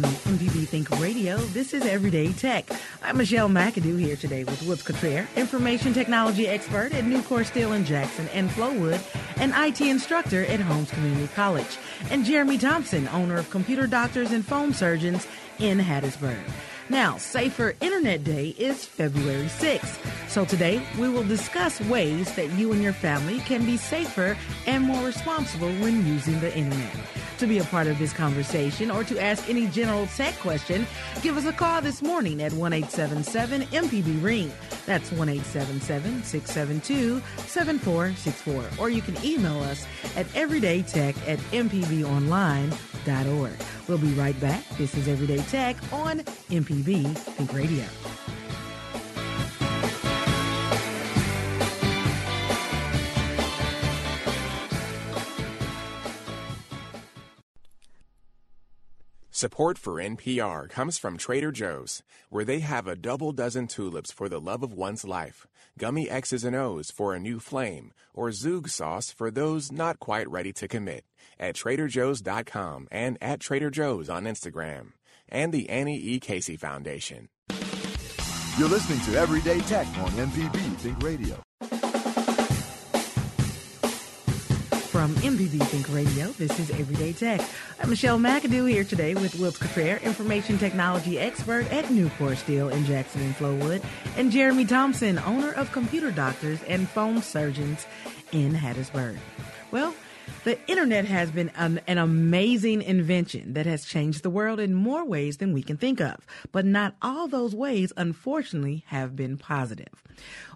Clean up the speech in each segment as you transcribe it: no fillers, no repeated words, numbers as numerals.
from MPB Think Radio. This is Everyday Tech. I'm Michelle McAdoo here today with Woods Cottrell, information technology expert at Nucor Steel in Jackson and Flowood, and IT instructor at Holmes Community College, and Jeremy Thompson, owner of Computer Doctors and Phone Surgeons in Hattiesburg. Now, Safer Internet Day is February 6th. So today, we will discuss ways that you and your family can be safer and more responsible when using the internet. To be a part of this conversation or to ask any general tech question, give us a call this morning at 1-877-MPB-RING. That's 1-877-672-7464. Or you can email us at everydaytech@mpbonline.org. We'll be right back. This is Everyday Tech on MPB Think Radio. Support for NPR comes from Trader Joe's, where they have a double dozen tulips for the love of one's life, gummy X's and O's for a new flame, or Zug sauce for those not quite ready to commit, at TraderJoe's.com and at Trader Joe's on Instagram, and the Annie E. Casey Foundation. You're listening to Everyday Tech on MPB Think Radio. From MPB Think Radio, this is Everyday Tech. I'm Michelle McAdoo here today with Wilts Cottrell, information technology expert at Nucor Steel in Jackson and Flowood, and Jeremy Thompson, owner of Computer Doctors and Phone Surgeons in Hattiesburg. Well, the internet has been an amazing invention that has changed the world in more ways than we can think of, but not all those ways, unfortunately, have been positive.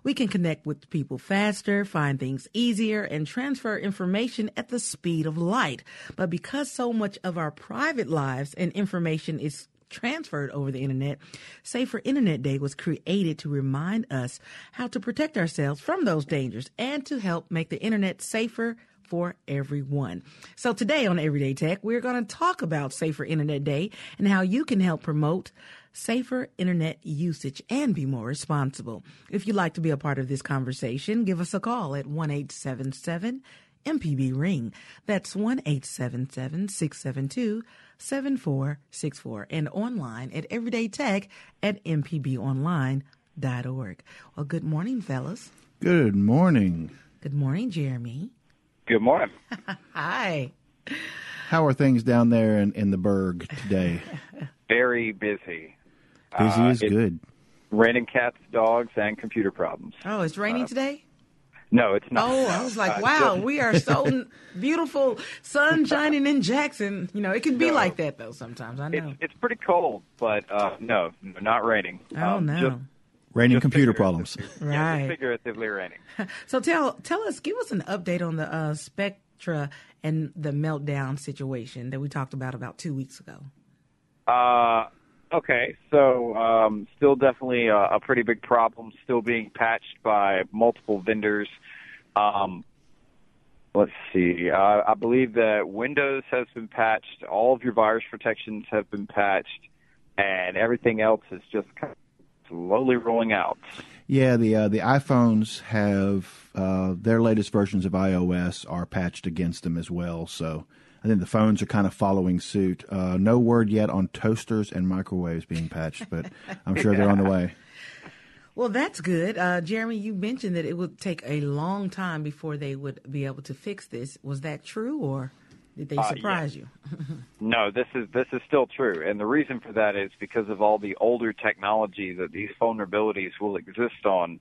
We can connect with people faster, find things easier, and transfer information at the speed of light. But because so much of our private lives and information is transferred over the internet, Safer Internet Day was created to remind us how to protect ourselves from those dangers and to help make the internet safer for everyone. So today on Everyday Tech, we're going to talk about Safer Internet Day and how you can help promote safer internet usage and be more responsible. If you'd like to be a part of this conversation, give us a call at 1-877-MPB-RING. That's 1-877-672-7464 and online at everydaytech@mpbonline.org. Well, good morning, fellas. Good morning. Good morning, Jeremy. Good morning. Hi. How are things down there in the Berg today? Very busy. Busy is good. Raining cats, dogs, and computer problems. Oh, it's raining today? No, it's not. Oh, I was like, wow, we are so beautiful, sun shining in Jackson. You know, it can be like that, though, sometimes. I know. It's pretty cold, but no, not raining. Oh, no. Raining computer problems. Right. Yeah, figuratively raining. So tell us, give us an update on the Spectra and the meltdown situation that we talked about 2 weeks ago. Okay. So still definitely a pretty big problem, still being patched by multiple vendors. Let's see. I believe that Windows has been patched. All of your virus protections have been patched, and everything else is just kind of slowly rolling out. Yeah, the iPhones have their latest versions of iOS are patched against them as well. So I think the phones are kind of following suit. No word yet on toasters and microwaves being patched, but I'm sure they're on the way. Well, that's good. Jeremy, you mentioned that it would take a long time before they would be able to fix this. Was that true, or did they surprise you? No, this is still true. And the reason for that is because of all the older technology that these vulnerabilities will exist on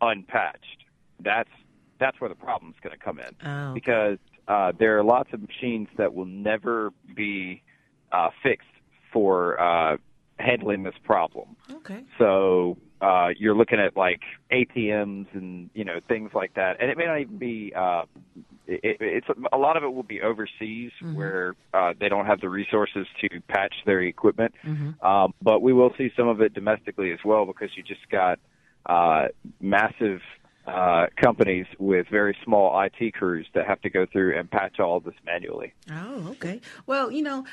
unpatched. That's where the problem's going to come in. Oh, okay. Because there are lots of machines that will never be fixed for handling this problem. Okay. So you're looking at like ATMs and, you know, things like that. And it may not even be It's a lot of it will be overseas, mm-hmm, where they don't have the resources to patch their equipment. Mm-hmm. But we will see some of it domestically as well, because you just got massive companies with very small IT crews that have to go through and patch all of this manually. Oh, okay. Well, you know,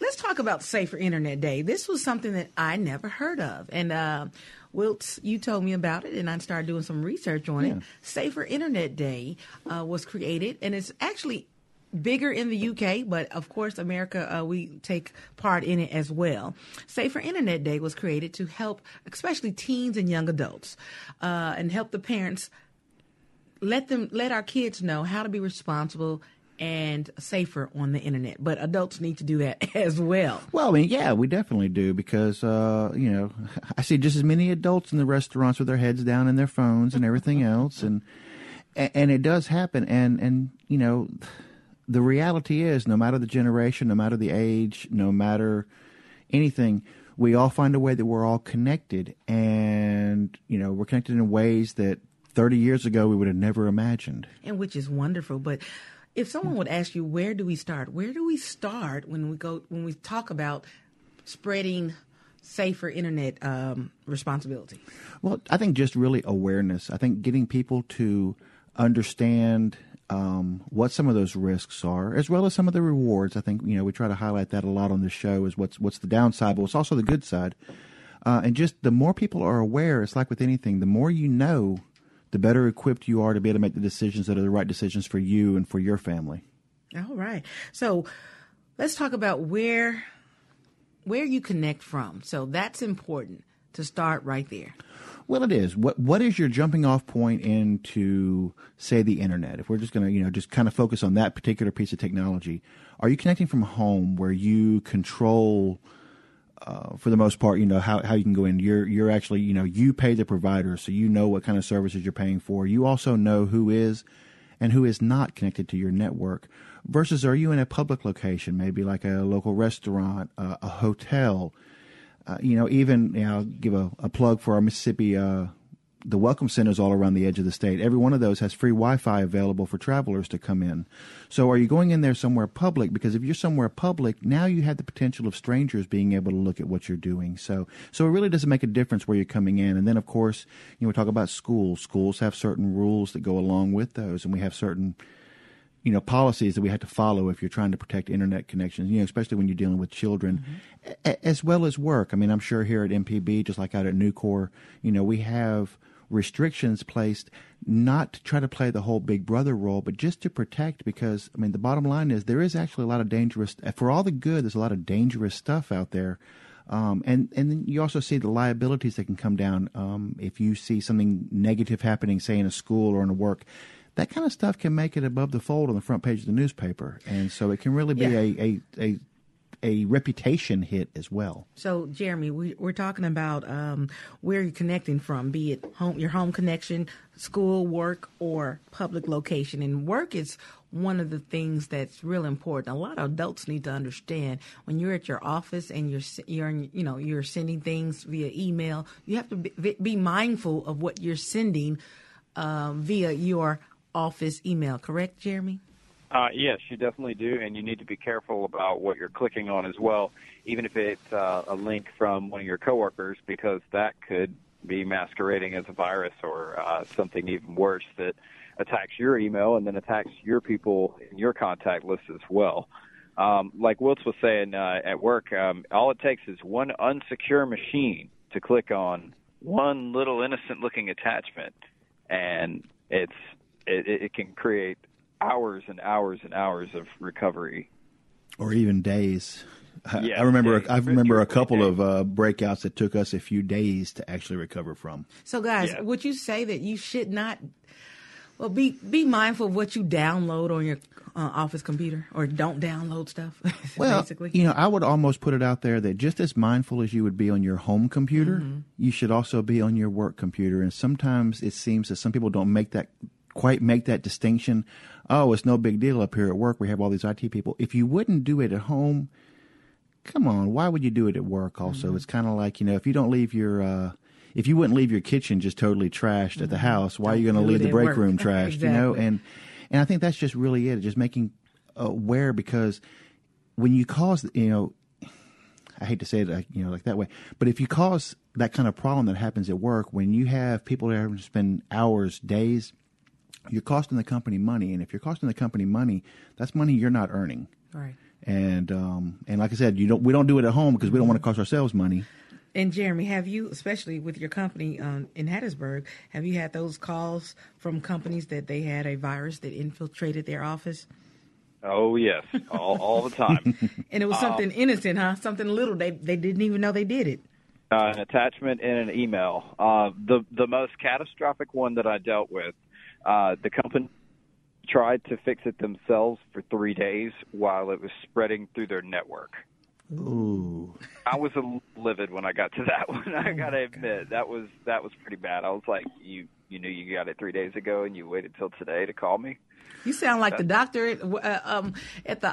let's talk about Safer Internet Day. This was something that I never heard of. And Wilts, you told me about it, and I started doing some research on it. Safer Internet Day was created, and it's actually bigger in the UK, but of course, America, we take part in it as well. Safer Internet Day was created to help, especially teens and young adults, and help the parents let our kids know how to be responsible and safer on the internet. But adults need to do that as well. Well, I mean, yeah, we definitely do because, you know, I see just as many adults in the restaurants with their heads down and their phones and everything else. And it does happen. And, you know, the reality is no matter the generation, no matter the age, no matter anything, we all find a way that we're all connected. And, you know, we're connected in ways that 30 years ago we would have never imagined. And which is wonderful. But if someone would ask you, where do we start? Where do we start when we talk about spreading safer internet responsibility? Well, I think just really awareness. I think getting people to understand what some of those risks are, as well as some of the rewards. I think, you know, we try to highlight that a lot on the show is what's the downside, but what's also the good side. And just the more people are aware, it's like with anything, the more you know, the better equipped you are to be able to make the decisions that are the right decisions for you and for your family. All right. So let's talk about where you connect from. So that's important to start right there. Well, it is. What is your jumping off point into, say, the internet? If we're just going to, you know, just kind of focus on that particular piece of technology, are you connecting from home where you control, for the most part, you know, how you can go in. You're actually, you know, you pay the provider, so you know what kind of services you're paying for. You also know who is and who is not connected to your network. Versus, are you in a public location, maybe like a local restaurant, a hotel? You know, even, you know, I'll give a plug for our Mississippi, the welcome centers all around the edge of the state. Every one of those has free Wi-Fi available for travelers to come in. So are you going in there somewhere public? Because if you're somewhere public, now you have the potential of strangers being able to look at what you're doing. So it really doesn't make a difference where you're coming in. And then, of course, you know, we talk about schools. Schools have certain rules that go along with those, and we have certain, you know, policies that we have to follow if you're trying to protect internet connections, you know, especially when you're dealing with children, mm-hmm. as well as work. I mean, I'm sure here at MPB, just like out at Nucor, you know, we have restrictions placed not to try to play the whole Big Brother role, but just to protect, because, I mean, the bottom line is there is actually a lot of dangerous, for all the good, there's a lot of dangerous stuff out there. And then you also see the liabilities that can come down if you see something negative happening, say, in a school or in a work. That kind of stuff can make it above the fold on the front page of the newspaper. And so it can really be a reputation hit as well. So, Jeremy, we're talking about where you're connecting from, be it home, your home connection, school, work, or public location. And work is one of the things that's real important. A lot of adults need to understand when you're at your office and you're sending things via email, you have to be mindful of what you're sending via your office email. Correct, Jeremy? Yes, you definitely do, and you need to be careful about what you're clicking on as well, even if it's a link from one of your coworkers, because that could be masquerading as a virus or something even worse that attacks your email and then attacks your people in your contact list as well. Like Wiltz was saying at work, all it takes is one unsecure machine to click on one little innocent-looking attachment, and it can create hours and hours and hours of recovery, or even days. Yeah, I remember a couple of breakouts that took us a few days to actually recover from. So, guys, would you say that you should not? Well, be mindful of what you download on your office computer, or don't download stuff. Well, basically, you know, I would almost put it out there that just as mindful as you would be on your home computer, mm-hmm. you should also be on your work computer. And sometimes it seems that some people don't quite make that distinction. Oh, it's no big deal up here at work. We have all these IT people. If you wouldn't do it at home, come on, why would you do it at work also? Mm-hmm. It's kind of like, you know, if you don't leave your if you wouldn't leave your kitchen just totally trashed mm-hmm. at the house, why are you going to leave the break room trashed? Exactly. You know, and I think that's just really it. Just making aware, because when you cause, you know, I hate to say it, you know, like that way, but if you cause that kind of problem that happens at work, when you have people that are having to spend hours, days, you're costing the company money, and if you're costing the company money, that's money you're not earning. Right. And like I said, we don't do it at home because we don't want to cost ourselves money. And Jeremy, have you, especially with your company in Hattiesburg, have you had those calls from companies that they had a virus that infiltrated their office? Oh, yes. All the time. And it was something innocent, huh? Something little. They didn't even know they did it. An attachment in an email. The most catastrophic one that I dealt with, the company tried to fix it themselves for 3 days while it was spreading through their network. Ooh. I was livid when I got to that one. I got to admit, that was pretty bad. I was like, you knew you got it 3 days ago and you waited till today to call me? You sound like the doctor at the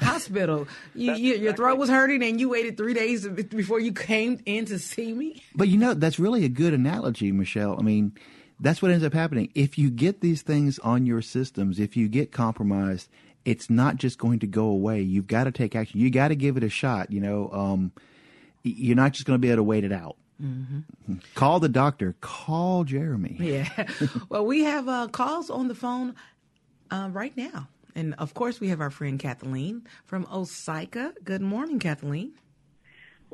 hospital. Your throat was hurting and you waited 3 days before you came in to see me? But, you know, that's really a good analogy, Michelle. I mean, that's what ends up happening. If you get these things on your systems, if you get compromised, it's not just going to go away. You've got to take action. You got to give it a shot. You know, you're not just going to be able to wait it out. Mm-hmm. Call the doctor. Call Jeremy. Yeah. Well, we have calls on the phone right now. And, of course, we have our friend Kathleen from Osaka. Good morning, Kathleen.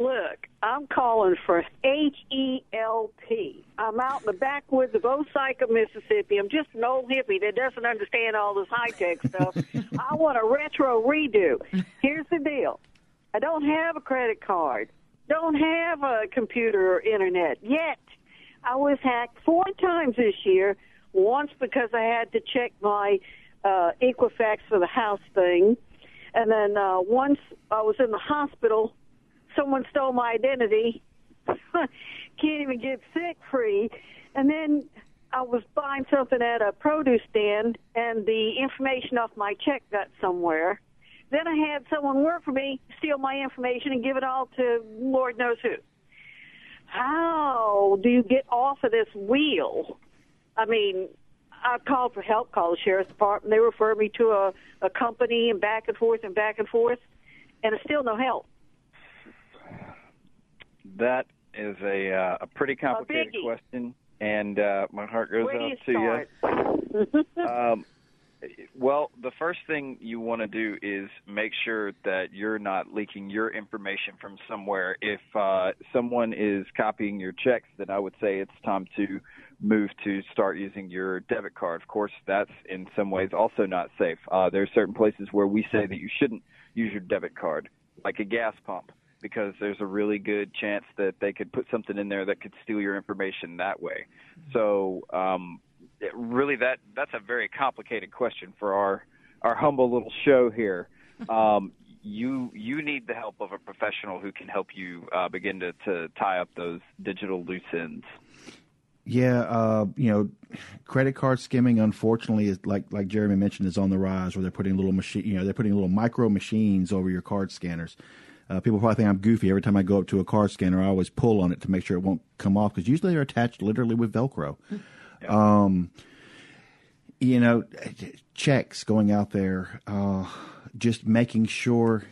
Look, I'm calling for H-E-L-P. I'm out in the backwoods of Osaka, Mississippi. I'm just an old hippie that doesn't understand all this high-tech stuff. I want a retro redo. Here's the deal. I don't have a credit card. Don't have a computer or internet yet. I was hacked 4 times this year, once because I had to check my Equifax for the house thing. And then once I was in the hospital, someone stole my identity. Can't even get sick free. And then I was buying something at a produce stand, and the information off my check got somewhere. Then I had someone work for me, steal my information, and give it all to Lord knows who. How do you get off of this wheel? I mean, I called for help, called the sheriff's department. They referred me to a company and back and forth and back and forth, and it's still no help. That is a pretty complicated question, and my heart goes out to you. Well, the first thing you want to do is make sure that you're not leaking your information from somewhere. If someone is copying your checks, then I would say it's time to move to start using your debit card. Of course, that's in some ways also not safe. There are certain places where we say that you shouldn't use your debit card, like a gas pump, because there's a really good chance that they could put something in there that could steal your information that way. So really that's a very complicated question for our humble little show here. You need the help of a professional who can help you begin to tie up those digital loose ends. Yeah, you know, credit card skimming, unfortunately, is like Jeremy mentioned, is on the rise, where they're putting little micro machines over your card scanners. People probably think I'm goofy. Every time I go up to a card scanner, I always pull on it to make sure it won't come off, because usually they're attached literally with Velcro. Yeah. You know, checks going out there, just making sure,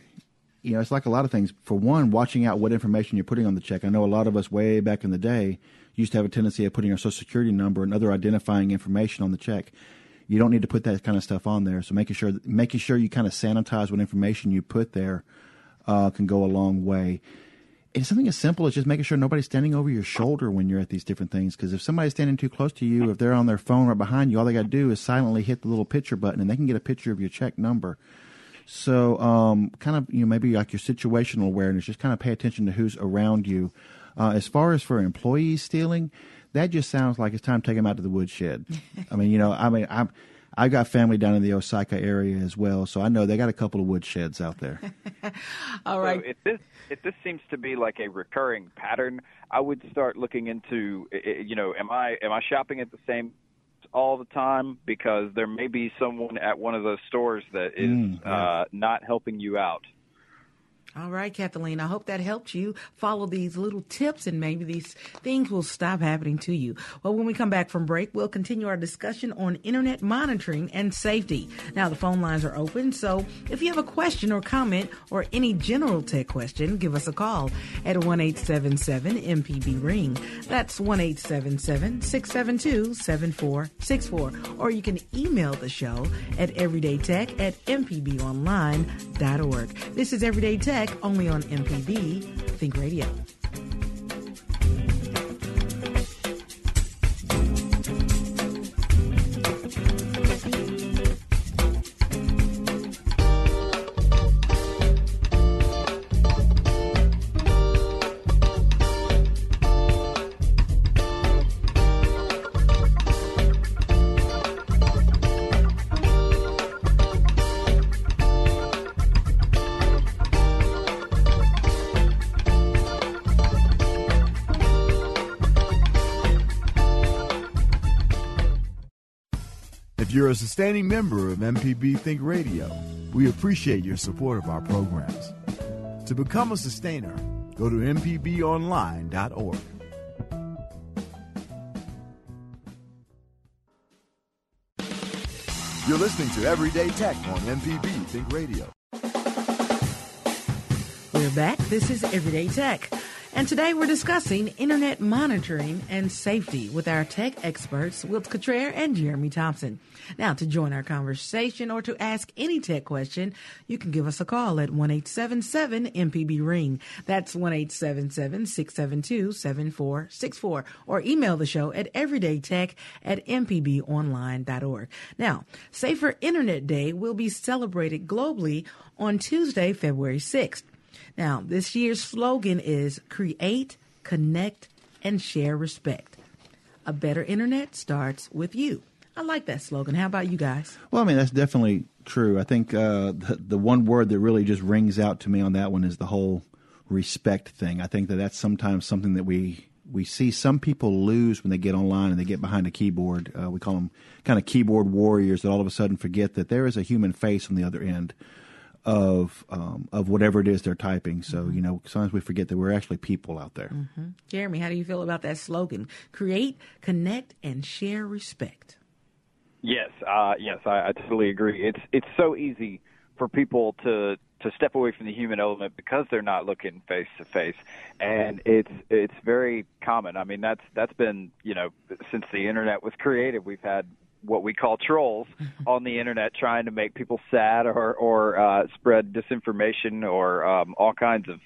you know, it's like a lot of things. For one, watching out what information you're putting on the check. I know a lot of us way back in the day used to have a tendency of putting our Social Security number and other identifying information on the check. You don't need to put that kind of stuff on there. So making sure you kind of sanitize what information you put there. Can go a long way. It's something as simple as just making sure nobody's standing over your shoulder when you're at these different things, because if somebody's standing too close to you, if they're on their phone right behind you, all they got to do is silently hit the little picture button, and they can get a picture of your check number. So kind of, you know, maybe like your situational awareness, just kind of pay attention to who's around you. As far as for employees stealing, that just sounds like it's time to take them out to the woodshed. I've got family down in the Osaka area as well, so I know they got a couple of woodsheds out there. All right. So if this seems to be like a recurring pattern, I would start looking into, you know, am I shopping at the same all the time? Because there may be someone at one of those stores that is not helping you out. All right, Kathleen, I hope that helped you. Follow these little tips, and maybe these things will stop happening to you. Well, when we come back from break, we'll continue our discussion on internet monitoring and safety. Now, the phone lines are open, so if you have a question or comment or any general tech question, give us a call at 1-877-MPB-RING. That's 1-877-672-7464. Or you can email the show at everydaytech@mpbonline.org. This is Everyday Tech, only on MPB Think Radio. you're a sustaining member of MPB Think Radio, we appreciate your support of our programs. To become a sustainer, go to mpbonline.org. You're listening to Everyday Tech on MPB Think Radio. We're back. This is Everyday Tech. And today we're discussing internet monitoring and safety with our tech experts, Wilt Cottrell and Jeremy Thompson. Now, to join our conversation or to ask any tech question, you can give us a call at 1-877-MPB-RING. That's 1-877-672-7464. Or email the show at everydaytech@mpbonline.org. Now, Safer Internet Day will be celebrated globally on Tuesday, February 6th. Now, this year's slogan is create, connect, and share respect. A better internet starts with you. I like that slogan. How about you guys? Well, I mean, that's definitely true. I think the one word that really just rings out to me on that one is the whole respect thing. I think that that's sometimes something that we see some people lose when they get online and they get behind a keyboard. We call them kind of keyboard warriors that all of a sudden forget that there is a human face on the other end of whatever it is they're typing. So, you know, sometimes we forget that we're actually people out there. Mm-hmm. Jeremy, how do you feel about that slogan? Create, connect, and share respect. Yes, I totally agree. It's so easy for people to step away from the human element because they're not looking face to face. And it's very common. I mean, that's been, you know, since the internet was created, we've had what we call trolls on the internet trying to make people sad or spread disinformation or all kinds of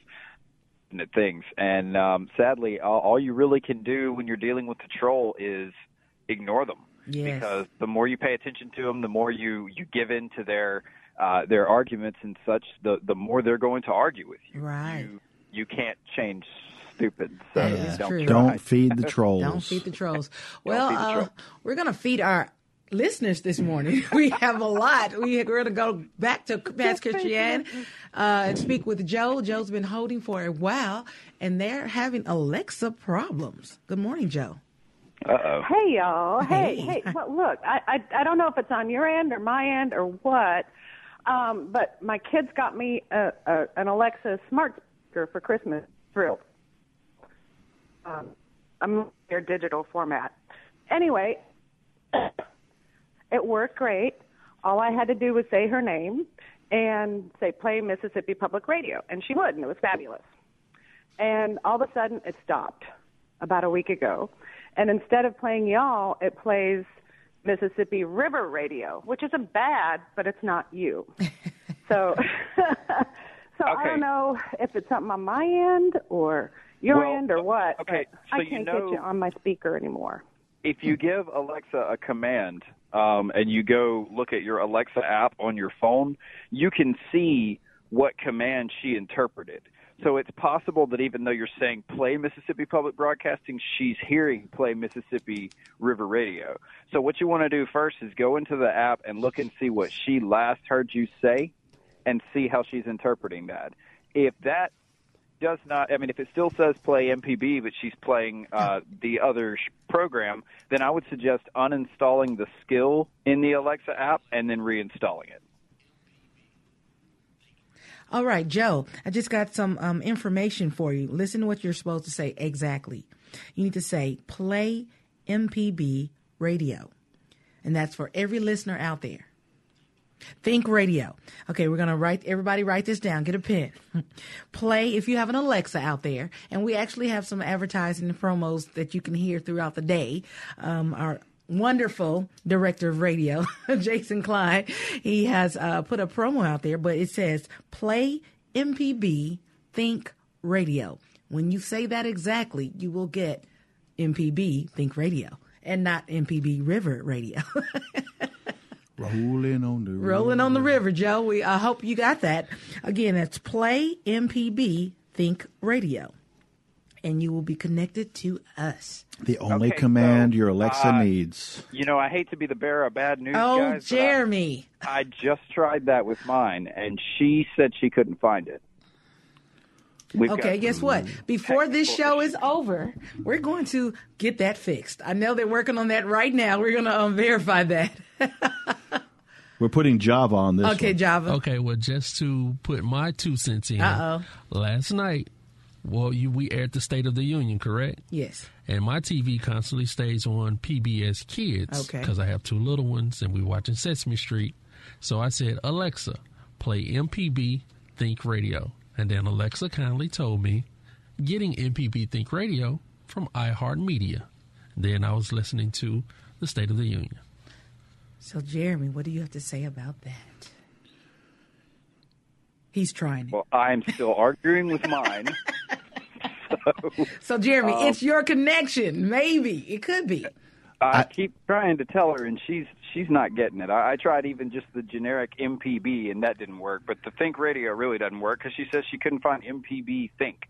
things. And sadly, all you really can do when you're dealing with the troll is ignore them. Yes. Because the more you pay attention to them, the more you give in to their arguments and such, the more they're going to argue with you. Right. You can't change stupid. So don't feed the trolls. Don't feed the trolls. Well, we're going to feed our listeners this morning. We have a lot. We're going to go back to Past Christian and speak with Joe. Joe's been holding for a while, and they're having Alexa problems. Good morning, Joe. Uh-oh. Hey, y'all. Hey. Well, look, I don't know if it's on your end or my end or what, but my kids got me an Alexa smart speaker for Christmas. Thrilled. I'm their digital format. Anyway, it worked great. All I had to do was say her name and say, play Mississippi Public Radio. And she would, and it was fabulous. And all of a sudden, it stopped about a week ago. And instead of playing y'all, it plays Mississippi River Radio, which isn't bad, but it's not you. So okay. I don't know if it's something on my end or your end or what. Okay, so I can't get you on my speaker anymore. If you give Alexa a command and you go look at your Alexa app on your phone, you can see what command she interpreted. So it's possible that even though you're saying play Mississippi Public Broadcasting, she's hearing play Mississippi River Radio. So what you want to do first is go into the app and look and see what she last heard you say and see how she's interpreting that. If that does not, I mean, if it still says play MPB, but she's playing the other program, then I would suggest uninstalling the skill in the Alexa app and then reinstalling it. All right, Joe, I just got some information for you. Listen to what you're supposed to say exactly. You need to say play MPB radio, and that's for every listener out there. Think radio. Okay, we're going to write this down. Get a pen. Play, if you have an Alexa out there, and we actually have some advertising and promos that you can hear throughout the day. Our wonderful director of radio, Jason Klein, he has put a promo out there, but it says, play MPB, think radio. When you say that exactly, you will get MPB, think radio, and not MPB River Radio. Rolling on the river, Joe. I hope you got that. Again, that's play MPB Think Radio, and you will be connected to us. The only command your Alexa needs. You know, I hate to be the bearer of bad news, guys. Oh, Jeremy. I just tried that with mine, and she said she couldn't find it. Okay, guess what? Before this show is over, we're going to get that fixed. I know they're working on that right now. We're going to verify that. We're putting Java on this. Okay, one. Java. Okay, well, just to put my 2 cents in, last night, well, we aired the State of the Union, correct? Yes. And my TV constantly stays on PBS Kids because I have two little ones and we're watching Sesame Street. So I said, Alexa, play MPB Think Radio. And then Alexa kindly told me, getting MPB Think Radio from iHeartMedia. Then I was listening to the State of the Union. So, Jeremy, what do you have to say about that? He's trying it. Well, I'm still arguing with mine. So, Jeremy, it's your connection. Maybe. It could be. I keep trying to tell her, and she's not getting it. I tried even just the generic MPB, and that didn't work. But the Think Radio really doesn't work because she says she couldn't find MPB Think.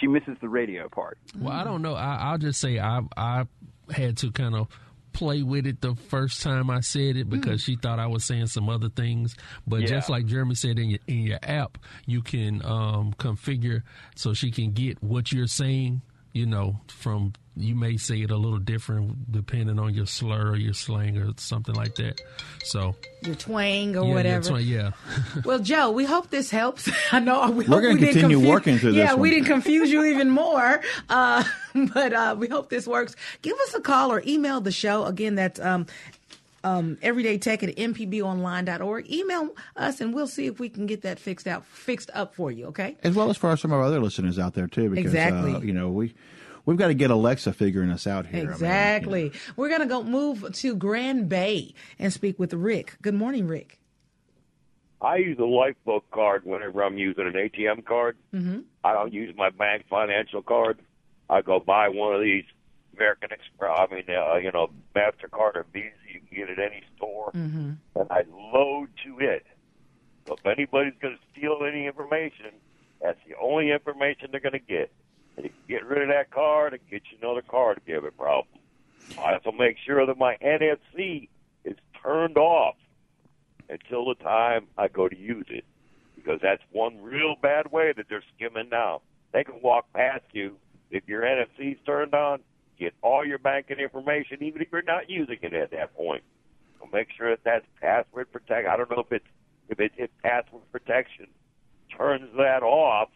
She misses the radio part. Well, I don't know. I'll just say I had to kind of play with it the first time I said it because she thought I was saying some other things. But just like Jeremy said, in your app, you can configure so she can get what you're saying, you know, from you may say it a little different depending on your slur or your slang or something like that. So your twang or whatever. Well, Joe, we hope this helps. I know we're going to continue working through this. We didn't confuse you even more. But we hope this works. Give us a call or email the show. Again, that's Everyday Tech at mpbonline.org. Email us and we'll see if we can get that fixed up for you, okay? As well as for some of our other listeners out there too, because you know, we've got to get Alexa figuring us out here. Exactly. I mean, we're going to go move to Grand Bay and speak with Rick. Good morning, Rick. I use a Lifebook card whenever I'm using an ATM card. Mm-hmm. I don't use my bank financial card. I go buy one of these American Express, MasterCard or Visa. You can get it at any store. Mm-hmm. And I load to it. So if anybody's going to steal any information, that's the only information they're going to get. Get rid of that card and get you another card if you have a problem. I have to make sure that my NFC is turned off until the time I go to use it, because that's one real bad way that they're skimming now. They can walk past you. If your NFC is turned on, get all your banking information, even if you're not using it at that point. So make sure that that's password protect. I don't know if password protection turns that off,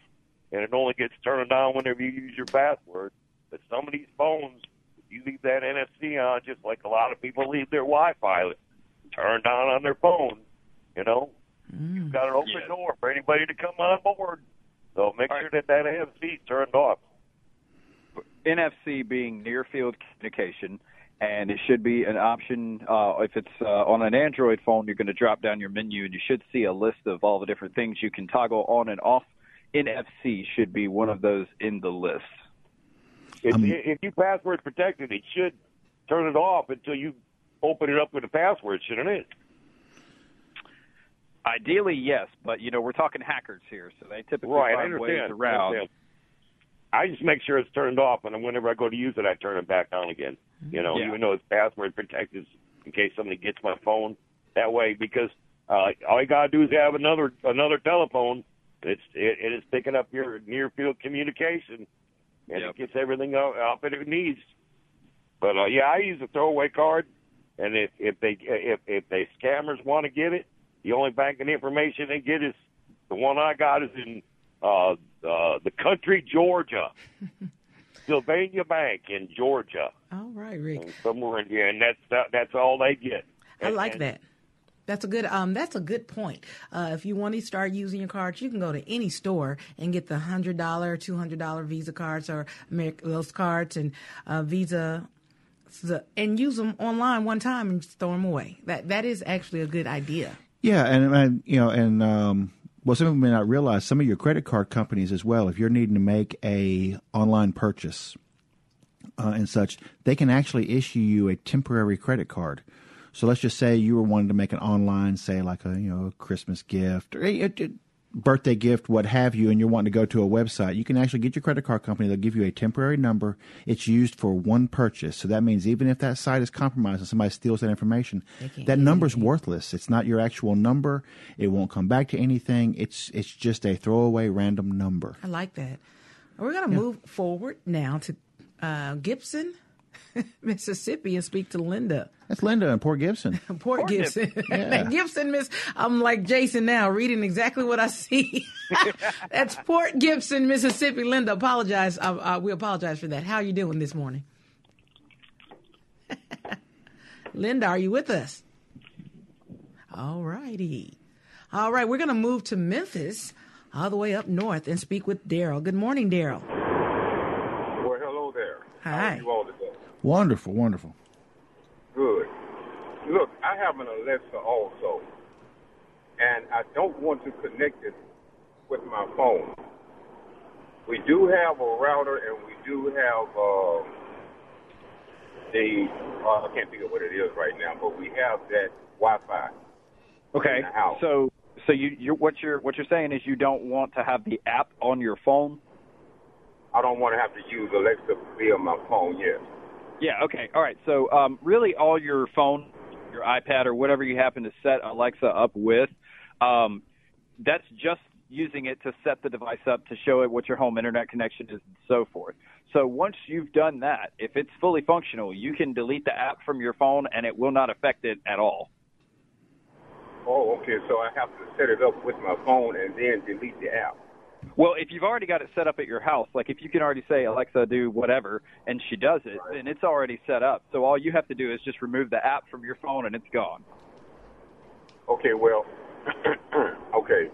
and it only gets turned on whenever you use your password. But some of these phones, if you leave that NFC on, just like a lot of people leave their Wi-Fi turned on their phone, you know, you've got an open door for anybody to come on board. So make sure that NFC is turned off. NFC being near-field communication, and it should be an option. If it's on an Android phone, you're going to drop down your menu, and you should see a list of all the different things you can toggle on and off. NFC should be one of those in the list. If you password protect it, it should turn it off until you open it up with a password, shouldn't it? Ideally, yes, but, you know, we're talking hackers here, so they typically find ways around. I just make sure it's turned off, and whenever I go to use it, I turn it back on again, you know, even though it's password protected in case somebody gets my phone that way, because all you got to do is have another telephone. It is picking up your near-field communication, and it gets everything up that it needs. But, I use a throwaway card, and if they scammers want to get it, the only banking information they get is the one I got is in the country, Georgia, Sylvania Bank in Georgia. All right, Rick. And somewhere in here, and that's all they get. I like that. That's a good point. If you want to start using your cards, you can go to any store and get the $100, $200 Visa cards or those cards and Visa, and use them online one time and just throw them away. That is actually a good idea. Yeah, some people may not realize some of your credit card companies as well. If you're needing to make a online purchase and such, they can actually issue you a temporary credit card. So let's just say you were wanting to make an online, say like a Christmas gift or birthday gift, what have you, and you're wanting to go to a website, you can actually get your credit card company. They'll give you a temporary number. It's used for one purchase. So that means even if that site is compromised and somebody steals that information, that number's worthless. It's not your actual number. It won't come back to anything. It's just a throwaway random number. I like that. We're going to move forward now to Gibson, Mississippi, and speak to Linda. That's Linda and Port Gibson. Port Gibson. Yeah. Gibson, Miss. I'm like Jason now, reading exactly what I see. That's Port Gibson, Mississippi. Linda, apologize. We apologize for that. How are you doing this morning? Linda, are you with us? All righty. All right, we're going to move to Memphis, all the way up north, and speak with Daryl. Good morning, Daryl. Well, hello there. Hi. How are you all today? Wonderful, wonderful. Good. Look, I have an Alexa also, and I don't want to connect it with my phone. We do have a router, and we do have I can't think of what it is right now, but we have that Wi-Fi. Okay. In the house. So what you're saying is you don't want to have the app on your phone? I don't want to have to use Alexa via my phone, yes. Yeah, okay. All right. So really all your phone, your iPad, or whatever you happen to set Alexa up with, that's just using it to set the device up to show it what your home internet connection is and so forth. So once you've done that, if it's fully functional, you can delete the app from your phone and it will not affect it at all. Oh, okay, so I have to set it up with my phone and then delete the app. Well, if you've already got it set up at your house, like if you can already say, Alexa, do whatever, and she does it, right, then it's already set up. So all you have to do is just remove the app from your phone and it's gone. Okay, well, okay.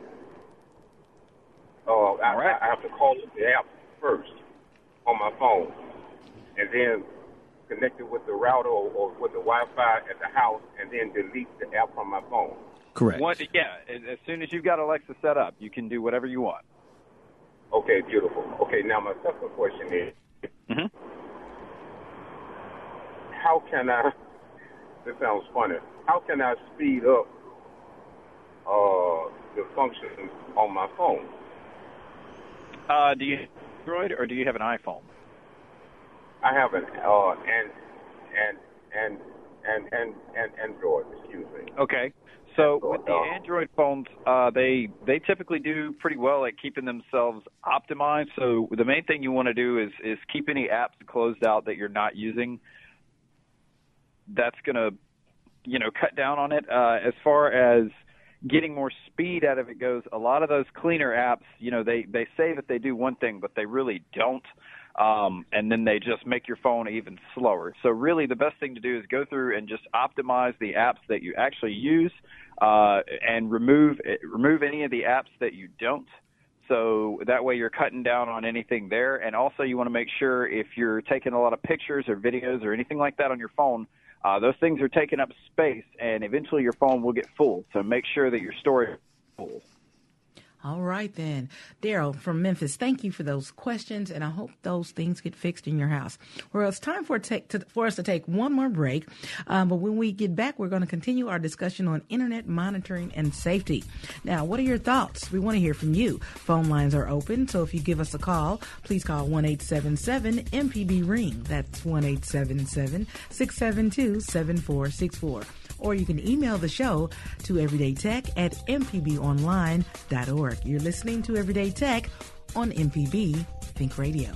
I have to call up the app first on my phone and then connect it with the router or with the Wi-Fi at the house and then delete the app from my phone. Correct. As soon as you've got Alexa set up, you can do whatever you want. Okay, beautiful. Okay, now my second question is, how can I, this sounds funny, how can I speed up the functions on my phone? Do you have Android or do you have an iPhone? I have an Android, excuse me. Okay. So with the Android phones, they typically do pretty well at keeping themselves optimized. So the main thing you want to do is keep any apps closed out that you're not using. That's going to, cut down on it. As far as getting more speed out of it goes, a lot of those cleaner apps, they say that they do one thing, but they really don't. And then they just make your phone even slower. So really the best thing to do is go through and just optimize the apps that you actually use and remove any of the apps that you don't. So that way you're cutting down on anything there. And also you want to make sure if you're taking a lot of pictures or videos or anything like that on your phone, those things are taking up space and eventually your phone will get full. So make sure that your storage is full. All right, then. Daryl from Memphis, thank you for those questions, and I hope those things get fixed in your house. Well, it's time for us to take one more break, but when we get back, we're going to continue our discussion on Internet monitoring and safety. Now, what are your thoughts? We want to hear from you. Phone lines are open, so if you give us a call, please call 1-877-MPB-RING. That's 1-877-672-7464. Or you can email the show to everydaytech@mpbonline.org. You're listening to Everyday Tech on MPB Think Radio.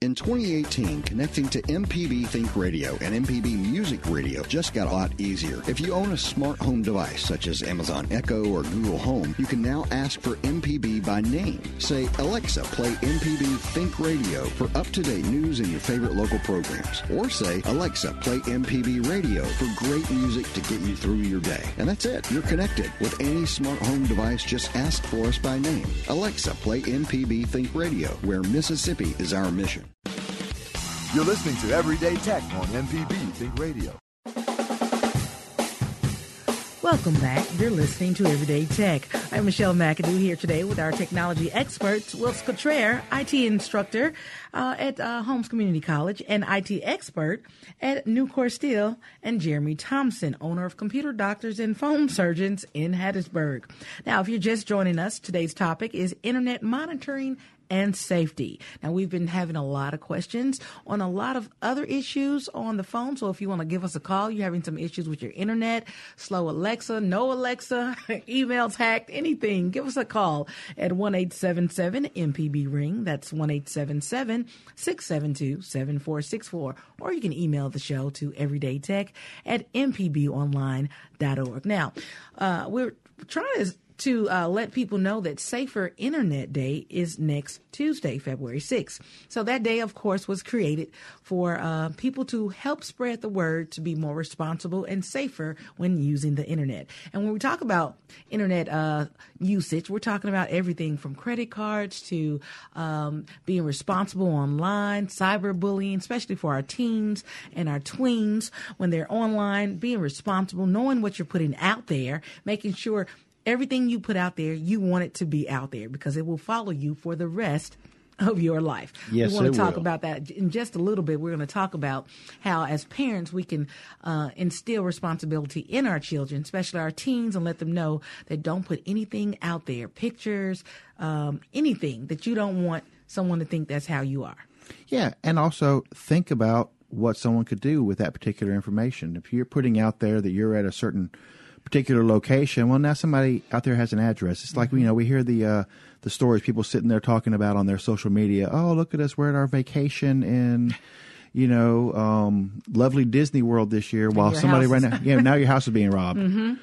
In 2018, connecting to MPB Think Radio and MPB Music Radio just got a lot easier. If you own a smart home device such as Amazon Echo or Google Home, you can now ask for MPB by name. Say, Alexa, play MPB Think Radio for up-to-date news and your favorite local programs. Or say, Alexa, play MPB Radio for great music to get you through your day. And that's it. You're connected. With any smart home device, just ask for us by name. Alexa, play MPB Think Radio, where Mississippi is our mission. You're listening to Everyday Tech on MPB Think Radio. Welcome back. You're listening to Everyday Tech. I'm Michelle McAdoo here today with our technology experts, Wills Cottrell, IT instructor at Holmes Community College and IT expert at Nucor Steel, and Jeremy Thompson, owner of Computer Doctors and Phone Surgeons in Hattiesburg. Now, if you're just joining us, today's topic is internet monitoring and safety. Now, we've been having a lot of questions on a lot of other issues on the phone. So if you want to give us a call, you're having some issues with your internet, slow Alexa, no Alexa, emails hacked, anything, give us a call at 1-877-MPB-RING. That's 1-877-672-7464. Or you can email the show to everydaytech@mpbonline.org. Now, we're trying to let people know that Safer Internet Day is next Tuesday, February 6th. So that day, of course, was created for people to help spread the word to be more responsible and safer when using the internet. And when we talk about internet usage, we're talking about everything from credit cards to being responsible online, cyberbullying, especially for our teens and our tweens when they're online, being responsible, knowing what you're putting out there, making sure everything you put out there, you want it to be out there because it will follow you for the rest of your life. Yes, we want to talk about that in just a little bit. We're going to talk about how, as parents, we can instill responsibility in our children, especially our teens, and let them know that don't put anything out there, pictures, anything that you don't want someone to think that's how you are. Yeah, and also think about what someone could do with that particular information. If you're putting out there that you're at a certain particular location, well, now somebody out there has an address. It's like, you know, we hear the stories people sitting there talking about on their social media. Oh, look at us, we're at our vacation in, you know, lovely Disney World this year, while somebody right now, yeah, now your house is being robbed. Mm-hmm.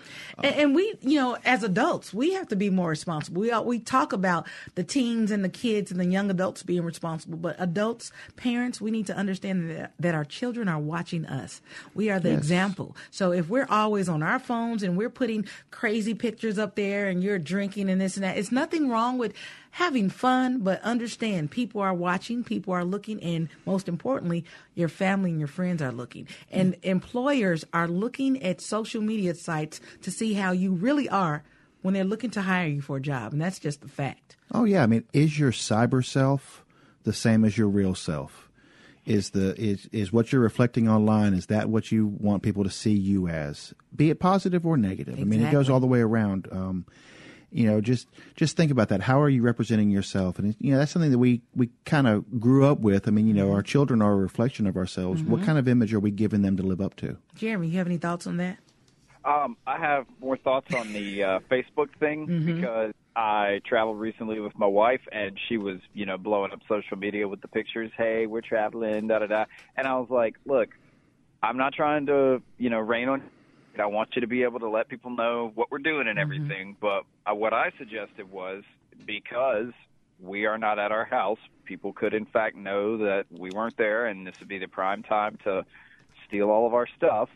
And we, you know, as adults, we have to be more responsible. We talk about the teens and the kids and the young adults being responsible, but adults, parents, we need to understand that our children are watching us. We are the example. So if we're always on our phones and we're putting crazy pictures up there and you're drinking and this and that, it's nothing wrong with having fun, but understand people are watching, people are looking, and most importantly, your family and your friends are looking. And employers are looking at social media sites to see how you really are when they're looking to hire you for a job, and that's just the fact. Oh, yeah. I mean, is your cyber self the same as your real self? Is what you're reflecting online, is that what you want people to see you as, be it positive or negative? Exactly. I mean, it goes all the way around. You know, just think about that. How are you representing yourself? And, you know, that's something that we kind of grew up with. I mean, you know, our children are a reflection of ourselves. Mm-hmm. What kind of image are we giving them to live up to? Jeremy, you have any thoughts on that? I have more thoughts on the Facebook thing because I traveled recently with my wife, and she was, you know, blowing up social media with the pictures. Hey, we're traveling, da-da-da. And I was like, look, I'm not trying to, you know, rain on you. I want you to be able to let people know what we're doing and everything. But what I suggested was, because we are not at our house, people could, in fact, know that we weren't there, and this would be the prime time to steal all of our stuff,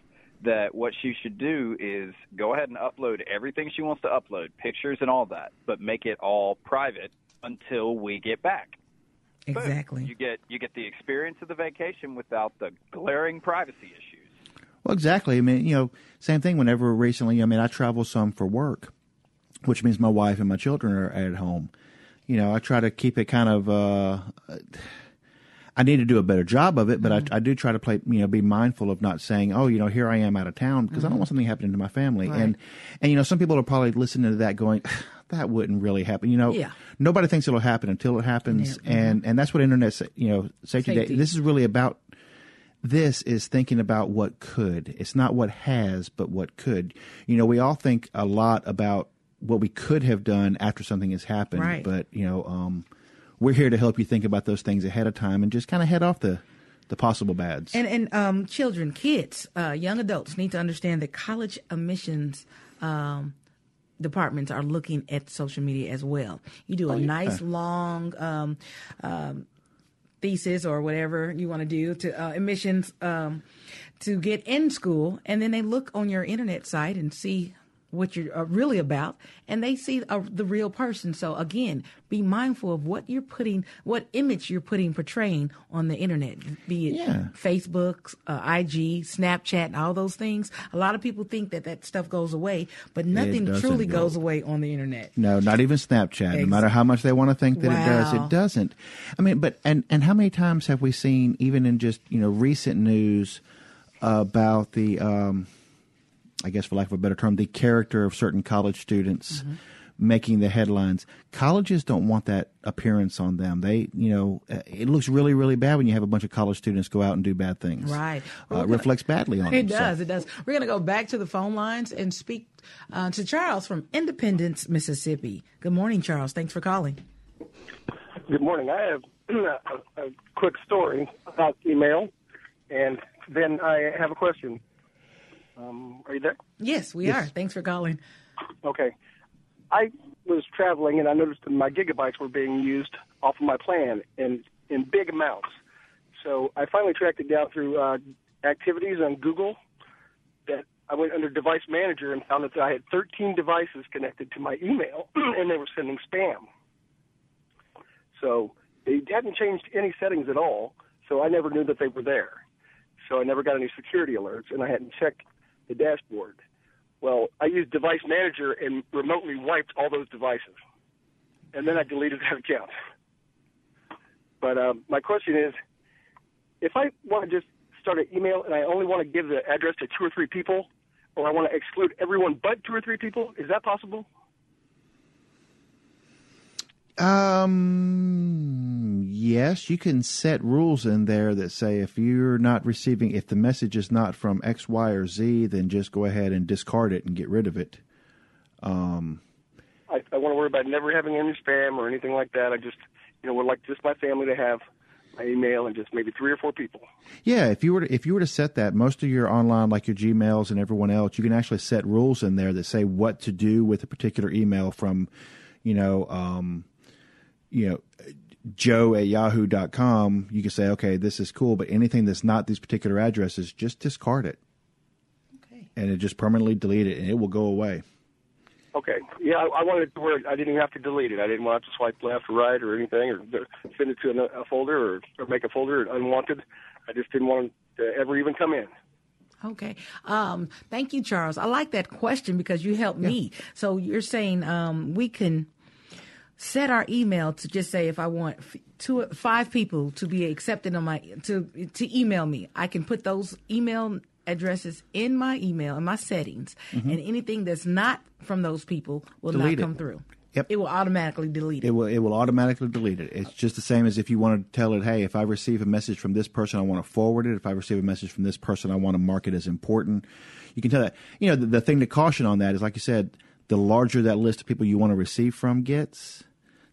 that what she should do is go ahead and upload everything she wants to upload, pictures and all that, but make it all private until we get back. Exactly. Boom. You get the experience of the vacation without the glaring privacy issue. Well, exactly. I mean, you know, same thing whenever recently, I mean, I travel some for work, which means my wife and my children are at home. You know, I try to keep it kind of, I need to do a better job of it, but I do try to play, you know, be mindful of not saying, oh, you know, here I am out of town, because I don't want something happening to my family. Right. And, you know, some people are probably listening to that going, that wouldn't really happen. You know, nobody thinks it'll happen until it happens. Yeah. And that's what Internet, you know, Safety Day, this is really about. This is thinking about what could. It's not what has, but what could. You know, we all think a lot about what we could have done after something has happened. Right. But, you know, We're here to help you think about those things ahead of time and just kind of head off the possible bads. And children, kids, young adults need to understand that college admissions departments are looking at social media as well. You do long thesis or whatever you want to do to admissions to get in school, and then they look on your internet site and see what you're really about, and they see the real person. So again, be mindful of what you're putting, what image you're portraying on the internet, be it Facebook, IG, Snapchat, and all those things. A lot of people think that stuff goes away, but nothing truly goes away on the internet. No, not even Snapchat. No matter how much they want to think that it doesn't. I mean, but and how many times have we seen, even in just recent news, about the I guess, for lack of a better term, the character of certain college students making the headlines. Colleges don't want that appearance on them. They, it looks really, really bad when you have a bunch of college students go out and do bad things. Right. It reflects badly on them. It does. We're going to go back to the phone lines and speak to Charles from Independence, Mississippi. Good morning, Charles. Thanks for calling. Good morning. I have a quick story about email, and then I have a question. Are you there? Yes, we are. Thanks for calling. Okay. I was traveling, and I noticed that my gigabytes were being used off of my plan in big amounts. So I finally tracked it down through activities on Google. That I went under Device Manager and found that I had 13 devices connected to my email, and they were sending spam. So they hadn't changed any settings at all, so I never knew that they were there. So I never got any security alerts, and I hadn't checked the dashboard. Well, I used Device Manager and remotely wiped all those devices. And then I deleted that account. But my question is, if I want to just start an email and I only want to give the address to 2 or 3 people, or I want to exclude everyone but 2 or 3 people, is that possible? Yes, you can set rules in there that say if the message is not from X, Y, or Z, then just go ahead and discard it and get rid of it. I want to worry about never having any spam or anything like that. I just, would like just my family to have my email and just maybe 3 or 4 people. Yeah, if you were to set that, most of your online, like your Gmails and everyone else, you can actually set rules in there that say what to do with a particular email from, joe@yahoo.com, you can say, okay, this is cool, but anything that's not these particular addresses, just discard it. Okay. And it just permanently delete it, and it will go away. Okay. Yeah, I wanted to where I didn't have to delete it. I didn't want to swipe left or right or anything, or send it to a folder or make a folder unwanted. I just didn't want it to ever even come in. Okay. Thank you, Charles. I like that question because you helped me. So you're saying we can set our email to just say if I want 2 or 5 people to be accepted on my to email me, I can put those email addresses in my email in my settings, and anything that's not from those people will delete not come it. Through. Yep. It will automatically delete it. It will automatically delete it. It's just the same as if you wanted to tell it, hey, if I receive a message from this person, I want to forward it. If I receive a message from this person, I want to mark it as important. You can tell that. The thing to caution on that is, like you said, the larger that list of people you want to receive from gets,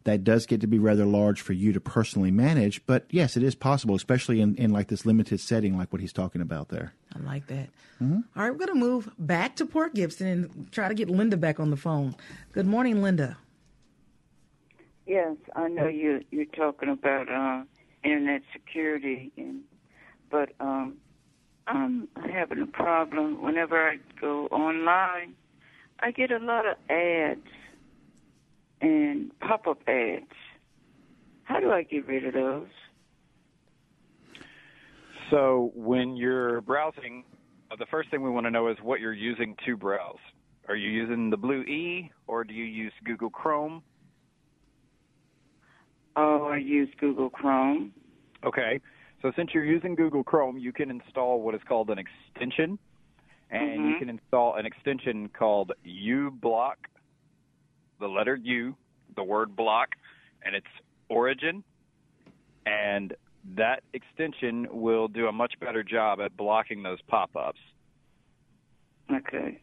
that does get to be rather large for you to personally manage. But yes, it is possible, especially in like this limited setting, like what he's talking about there. I like that. Mm-hmm. All right, we're going to move back to Port Gibson and try to get Linda back on the phone. Good morning, Linda. Yes, I know you're talking about internet security, but I'm having a problem. Whenever I go online, I get a lot of ads and pop-up ads. How do I get rid of those? So when you're browsing, the first thing we want to know is what you're using to browse. Are you using the Blue E, or do you use Google Chrome? Oh, I use Google Chrome. Okay. So since you're using Google Chrome, you can install what is called an extension, and you can install an extension called uBlock, the letter U, the word block, and its origin. And that extension will do a much better job at blocking those pop-ups. Okay.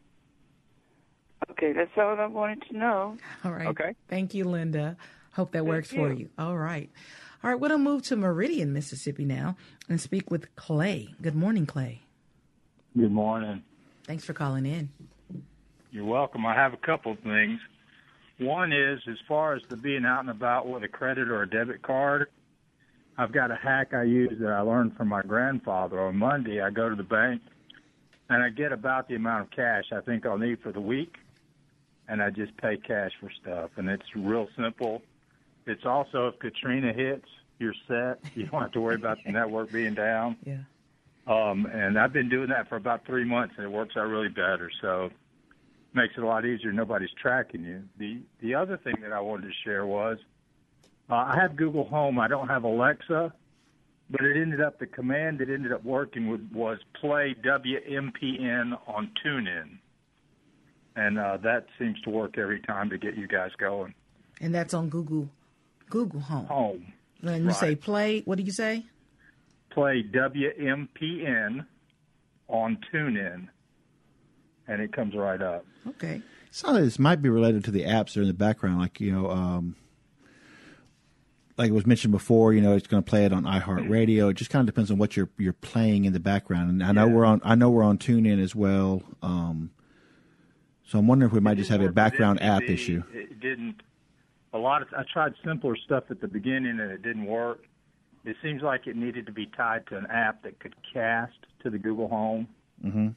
Okay, that's all I wanted to know. All right. Okay. Thank you, Linda. Hope that works for you. All right. All right, we'll move to Meridian, Mississippi now and speak with Clay. Good morning, Clay. Good morning. Thanks for calling in. You're welcome. I have a couple of things. One is, as far as the being out and about with a credit or a debit card, I've got a hack I use that I learned from my grandfather. On Monday, I go to the bank, and I get about the amount of cash I think I'll need for the week, and I just pay cash for stuff. And it's real simple. It's also, if Katrina hits, you're set. You don't have to worry about the network being down. Yeah. And I've been doing that for about 3 months, and it works out really better. So it makes it a lot easier. Nobody's tracking you. The other thing that I wanted to share was I have Google Home. I don't have Alexa, but the command that ended up working was play WMPN on TuneIn. And that seems to work every time to get you guys going. And that's on Google Home. Home. And you say play, what do you say? Play WMPN on TuneIn, and it comes right up. Okay. Some of this might be related to the apps that are in the background, like, you know, like it was mentioned before, you know, it's going to play it on iHeartRadio. It just kind of depends on what you're playing in the background. And I know we're on TuneIn as well. So I'm wondering if we might just have a background app issue. It didn't. I tried simpler stuff at the beginning, and it didn't work. It seems like it needed to be tied to an app that could cast to the Google Home, and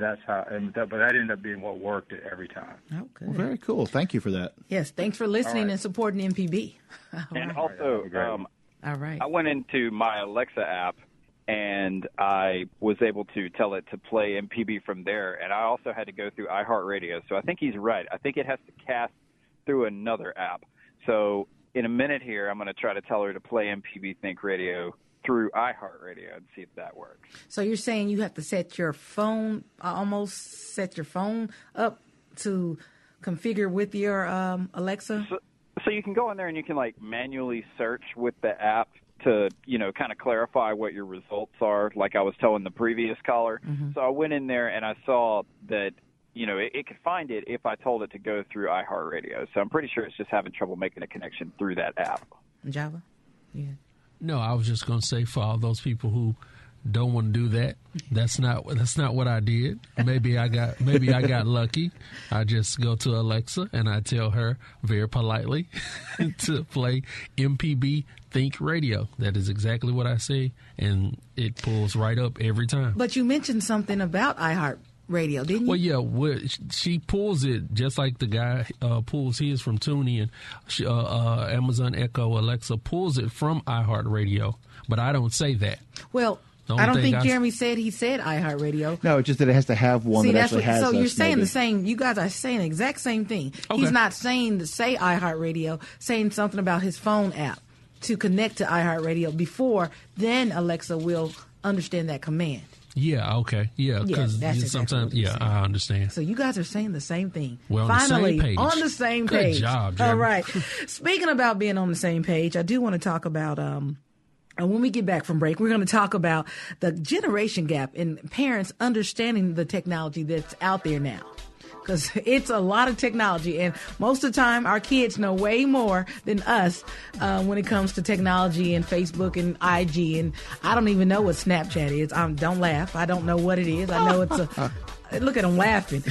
that's how. But that ended up being what worked it every time. Okay, well, very cool. Thank you for that. Yes, thanks for listening and supporting MPB. I went into my Alexa app, and I was able to tell it to play MPB from there. And I also had to go through iHeartRadio. So I think he's right. I think it has to cast through another app. So in a minute here, I'm going to try to tell her to play MPB Think Radio through iHeartRadio and see if that works. So you're saying you have to set your phone up to configure with your Alexa? So you can go in there and you can like manually search with the app to, you know, kind of clarify what your results are, like I was telling the previous caller. Mm-hmm. So I went in there and I saw that, you know, it could find it if I told it to go through iHeartRadio. So I'm pretty sure it's just having trouble making a connection through that app. Java? Yeah. No, I was just going to say, for all those people who don't want to do that, that's not what I did. Maybe I got lucky. I just go to Alexa and I tell her very politely to play MPB Think Radio. That is exactly what I say, and it pulls right up every time. But you mentioned something about iHeartRadio, didn't you? Well, yeah. She pulls it just like the guy pulls his from TuneIn. Amazon Echo, Alexa pulls it from iHeartRadio, but I don't say that. Well, I don't think Jeremy said he said iHeartRadio. No, it's just that it has to have one. See, that actually has. So you're saying maybe the same. You guys are saying the exact same thing. Okay. He's not saying to say iHeartRadio, saying something about his phone app to connect to iHeartRadio before then Alexa will understand that command. Yeah, okay. Yeah, because sometimes, I understand. So you guys are saying the same thing. Well, finally, on the same page. Good job, Jeremy. All right. Speaking about being on the same page, I do want to talk about, and when we get back from break, we're going to talk about the generation gap and parents understanding the technology that's out there now. Because it's a lot of technology, and most of the time our kids know way more than us when it comes to technology and Facebook and IG, and I don't even know what Snapchat is. Don't laugh. I don't know what it is. I know it's a... Look at him laughing.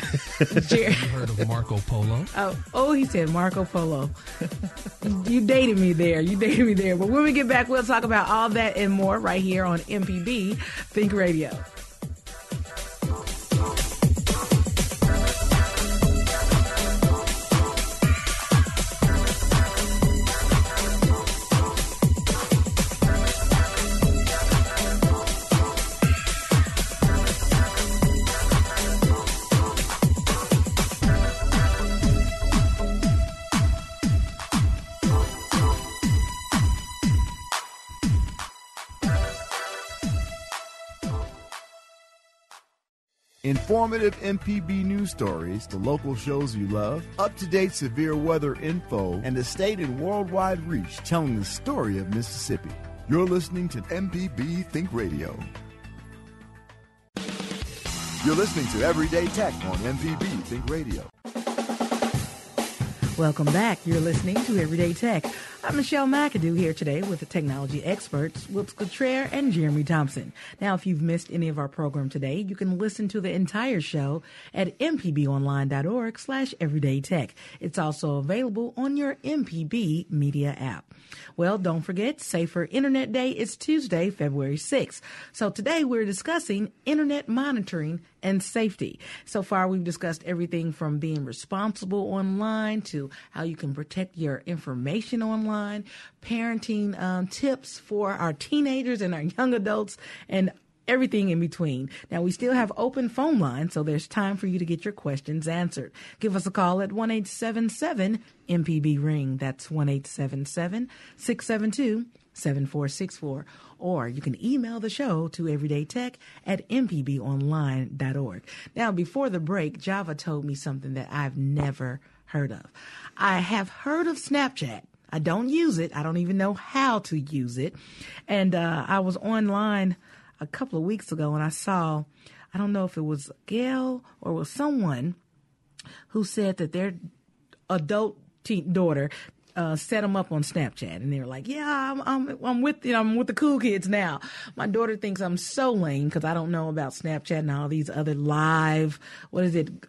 Jerry. You heard of Marco Polo? Oh, he said Marco Polo. You dated me there. But when we get back, we'll talk about all that and more right here on MPB Think Radio. Informative MPB news stories, the local shows you love, up-to-date severe weather info, and the state and worldwide reach telling the story of Mississippi. You're listening to MPB Think Radio. You're listening to Everyday Tech on MPB Think Radio. Welcome back. You're listening to Everyday Tech. I'm Michelle McAdoo here today with the technology experts, Whoops Cottrell and Jeremy Thompson. Now, if you've missed any of our program today, you can listen to the entire show at mpbonline.org/everydaytech. It's also available on your MPB media app. Well, don't forget, Safer Internet Day is Tuesday, February 6th. So today we're discussing internet monitoring and safety. So far, we've discussed everything from being responsible online to how you can protect your information online, parenting tips for our teenagers and our young adults, and everything in between. Now, we still have open phone lines, so there's time for you to get your questions answered. Give us a call at 1-877-MPB-RING. That's 1-877-672-7464. Or you can email the show to everydaytech@mpbonline.org. Now, before the break, Java told me something that I've never heard of. I have heard of Snapchat. I don't use it. I don't even know how to use it. And I was online a couple of weeks ago, and I saw, I don't know if it was Gail or was someone who said that their adult daughter set them up on Snapchat, and they were like, "Yeah, I'm with the cool kids now." My daughter thinks I'm so lame because I don't know about Snapchat and all these other live,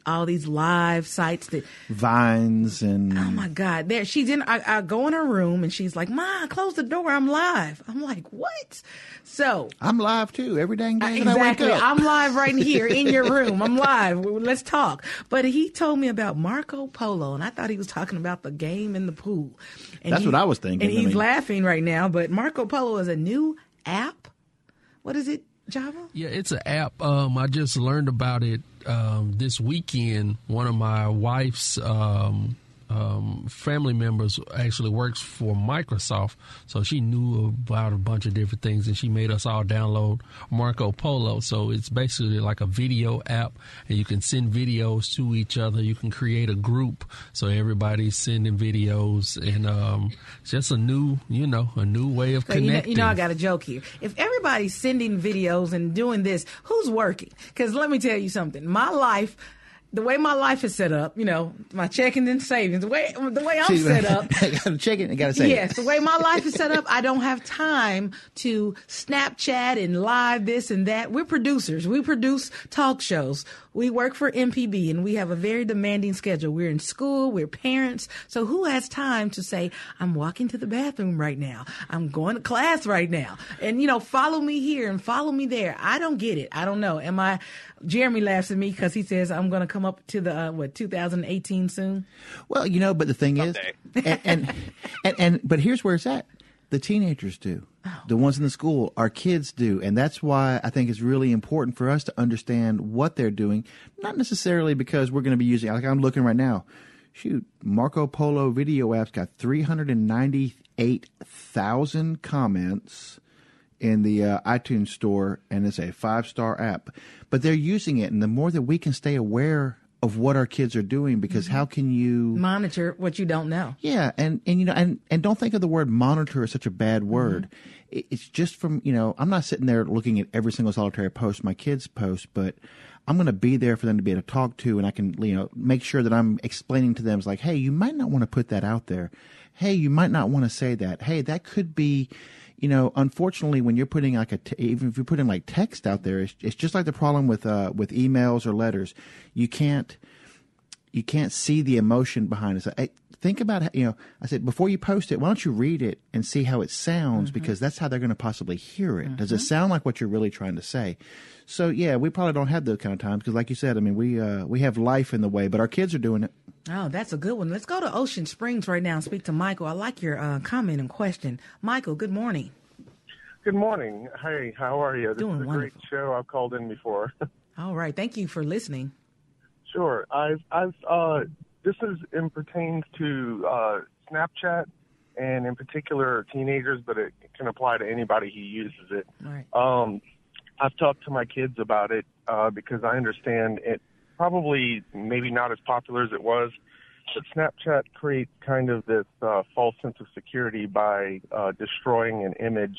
all these live sites that Vines and oh my God, there she's in. I go in her room and she's like, "Ma, close the door, I'm live." I'm like, "What?" So I'm live too every dang day. Exactly, I wake up. I'm live right here in your room. I'm live. Let's talk. But he told me about Marco Polo, and I thought he was talking about the game in the pool. And that's what I was thinking. And he's laughing right now, but Marco Polo is a new app. What is it, Java? Yeah, it's an app. I just learned about it this weekend. One of my wife's family members actually works for Microsoft, so she knew about a bunch of different things, and she made us all download Marco Polo. So it's basically like a video app, and you can send videos to each other. You can create a group, so everybody's sending videos, and it's just a new way of connecting. You know, I got a joke here. If everybody's sending videos and doing this, who's working? Because let me tell you something. The way my life is set up, you know, my checking and savings, the way I'm set up. Checking and got to save. Yes, the way my life is set up, I don't have time to Snapchat and live this and that. We're producers. We produce talk shows. We work for MPB, and we have a very demanding schedule. We're in school. We're parents. So who has time to say, I'm walking to the bathroom right now. I'm going to class right now. And, you know, follow me here and follow me there. I don't get it. I don't know. Jeremy laughs at me because he says I'm going to come up to the 2018 soon. Well, you know, but the thing someday is, but here's where it's at. The teenagers do. Oh. The ones in the school, our kids do. And that's why I think it's really important for us to understand what they're doing, not necessarily because we're going to be using – like I'm looking right now. Shoot, Marco Polo video app's got 398,000 comments in the iTunes store, and it's a 5-star app. But they're using it, and the more that we can stay aware of what our kids are doing, because how can you monitor what you don't know? Yeah, and you know, and don't think of the word monitor as such a bad word. Mm-hmm. It's just from, you know, I'm not sitting there looking at every single solitary post my kids post, but I'm going to be there for them to be able to talk to, and I can, you know, make sure that I'm explaining to them, it's like, hey, you might not want to put that out there. Hey, you might not want to say that. Hey, that could be, you know, unfortunately, when you're putting like even if you're putting like text out there, it's just like the problem with emails or letters. You can't see the emotion behind it. So, hey, think about how, you know, I said before you post it, why don't you read it and see how it sounds, because that's how they're going to possibly hear it. Does it sound like what you're really trying to say? So yeah, we probably don't have those kind of times because, like you said, I mean, we have life in the way, but our kids are doing it. Oh, that's a good one. Let's go to Ocean Springs right now and speak to Michael. I like your comment and question. Michael, good morning. Good morning. Hey, how are you? Doing wonderful. This is a great show. I've called in before. All right. Thank you for listening. Sure. I've this is in pertains to Snapchat, and in particular teenagers, but it can apply to anybody who uses it. All right. I've talked to my kids about it because I understand it. Probably maybe not as popular as it was, but Snapchat creates kind of this false sense of security by destroying an image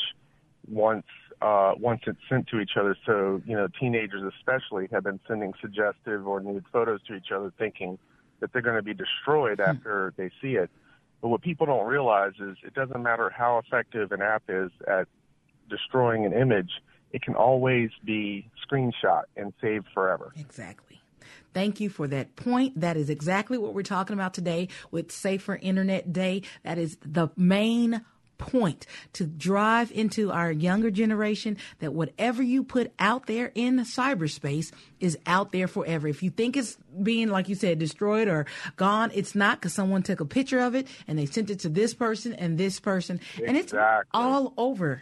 once it's sent to each other. So, you know, teenagers especially have been sending suggestive or nude photos to each other thinking that they're going to be destroyed after they see it. But what people don't realize is it doesn't matter how effective an app is at destroying an image, it can always be screenshot and saved forever. Exactly. Thank you for that point. That is exactly what we're talking about today with Safer Internet Day. That is the main point, to drive into our younger generation that whatever you put out there in cyberspace is out there forever. If you think it's being, like you said, destroyed or gone, it's not, because someone took a picture of it and they sent it to this person, exactly. And it's all over.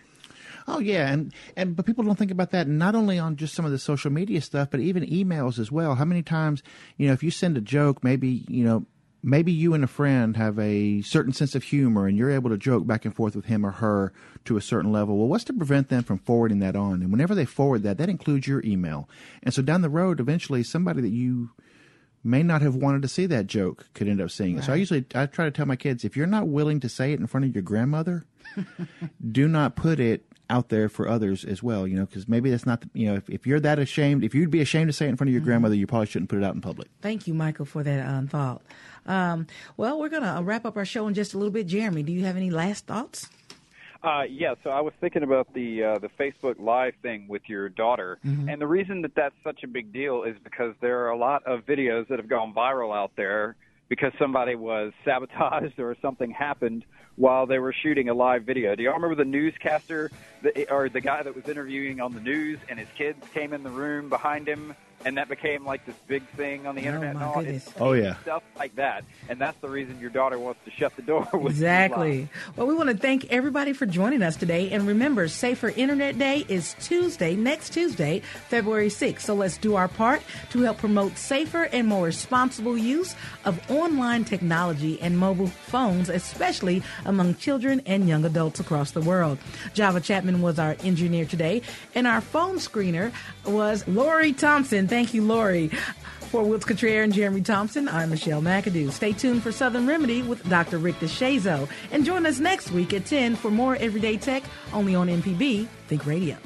Oh, yeah. But people don't think about that, not only on just some of the social media stuff, but even emails as well. How many times, if you send a joke, maybe you and a friend have a certain sense of humor and you're able to joke back and forth with him or her to a certain level. Well, what's to prevent them from forwarding that on? And whenever they forward that, that includes your email. And so down the road, eventually somebody that you may not have wanted to see that joke could end up seeing it. Right. So I try to tell my kids, if you're not willing to say it in front of your grandmother, do not put it out there for others as well, because maybe that's not, if you're that ashamed, if you'd be ashamed to say it in front of your grandmother, you probably shouldn't put it out in public. Thank you, Michael, for that thought. Well, we're going to wrap up our show in just a little bit. Jeremy, do you have any last thoughts? Yeah, so I was thinking about the Facebook Live thing with your daughter, and the reason that that's such a big deal is because there are a lot of videos that have gone viral out there because somebody was sabotaged or something happened while they were shooting a live video. Do y'all remember the newscaster or the guy that was interviewing on the news, and his kids came in the room behind him, and that became like this big thing on the internet? And all. It's stuff like that. And that's the reason your daughter wants to shut the door. Exactly. Well, we want to thank everybody for joining us today. And remember, Safer Internet Day is next Tuesday, February 6th. So let's do our part to help promote safer and more responsible use of online technology and mobile phones, especially among children and young adults across the world. Java Chapman was our engineer today, and our phone screener was Lori Thompson. Thank you, Lori. For Wilts Contreras and Jeremy Thompson, I'm Michelle McAdoo. Stay tuned for Southern Remedy with Dr. Rick DeShazo. And join us next week at 10 for more Everyday Tech, only on MPB Think Radio.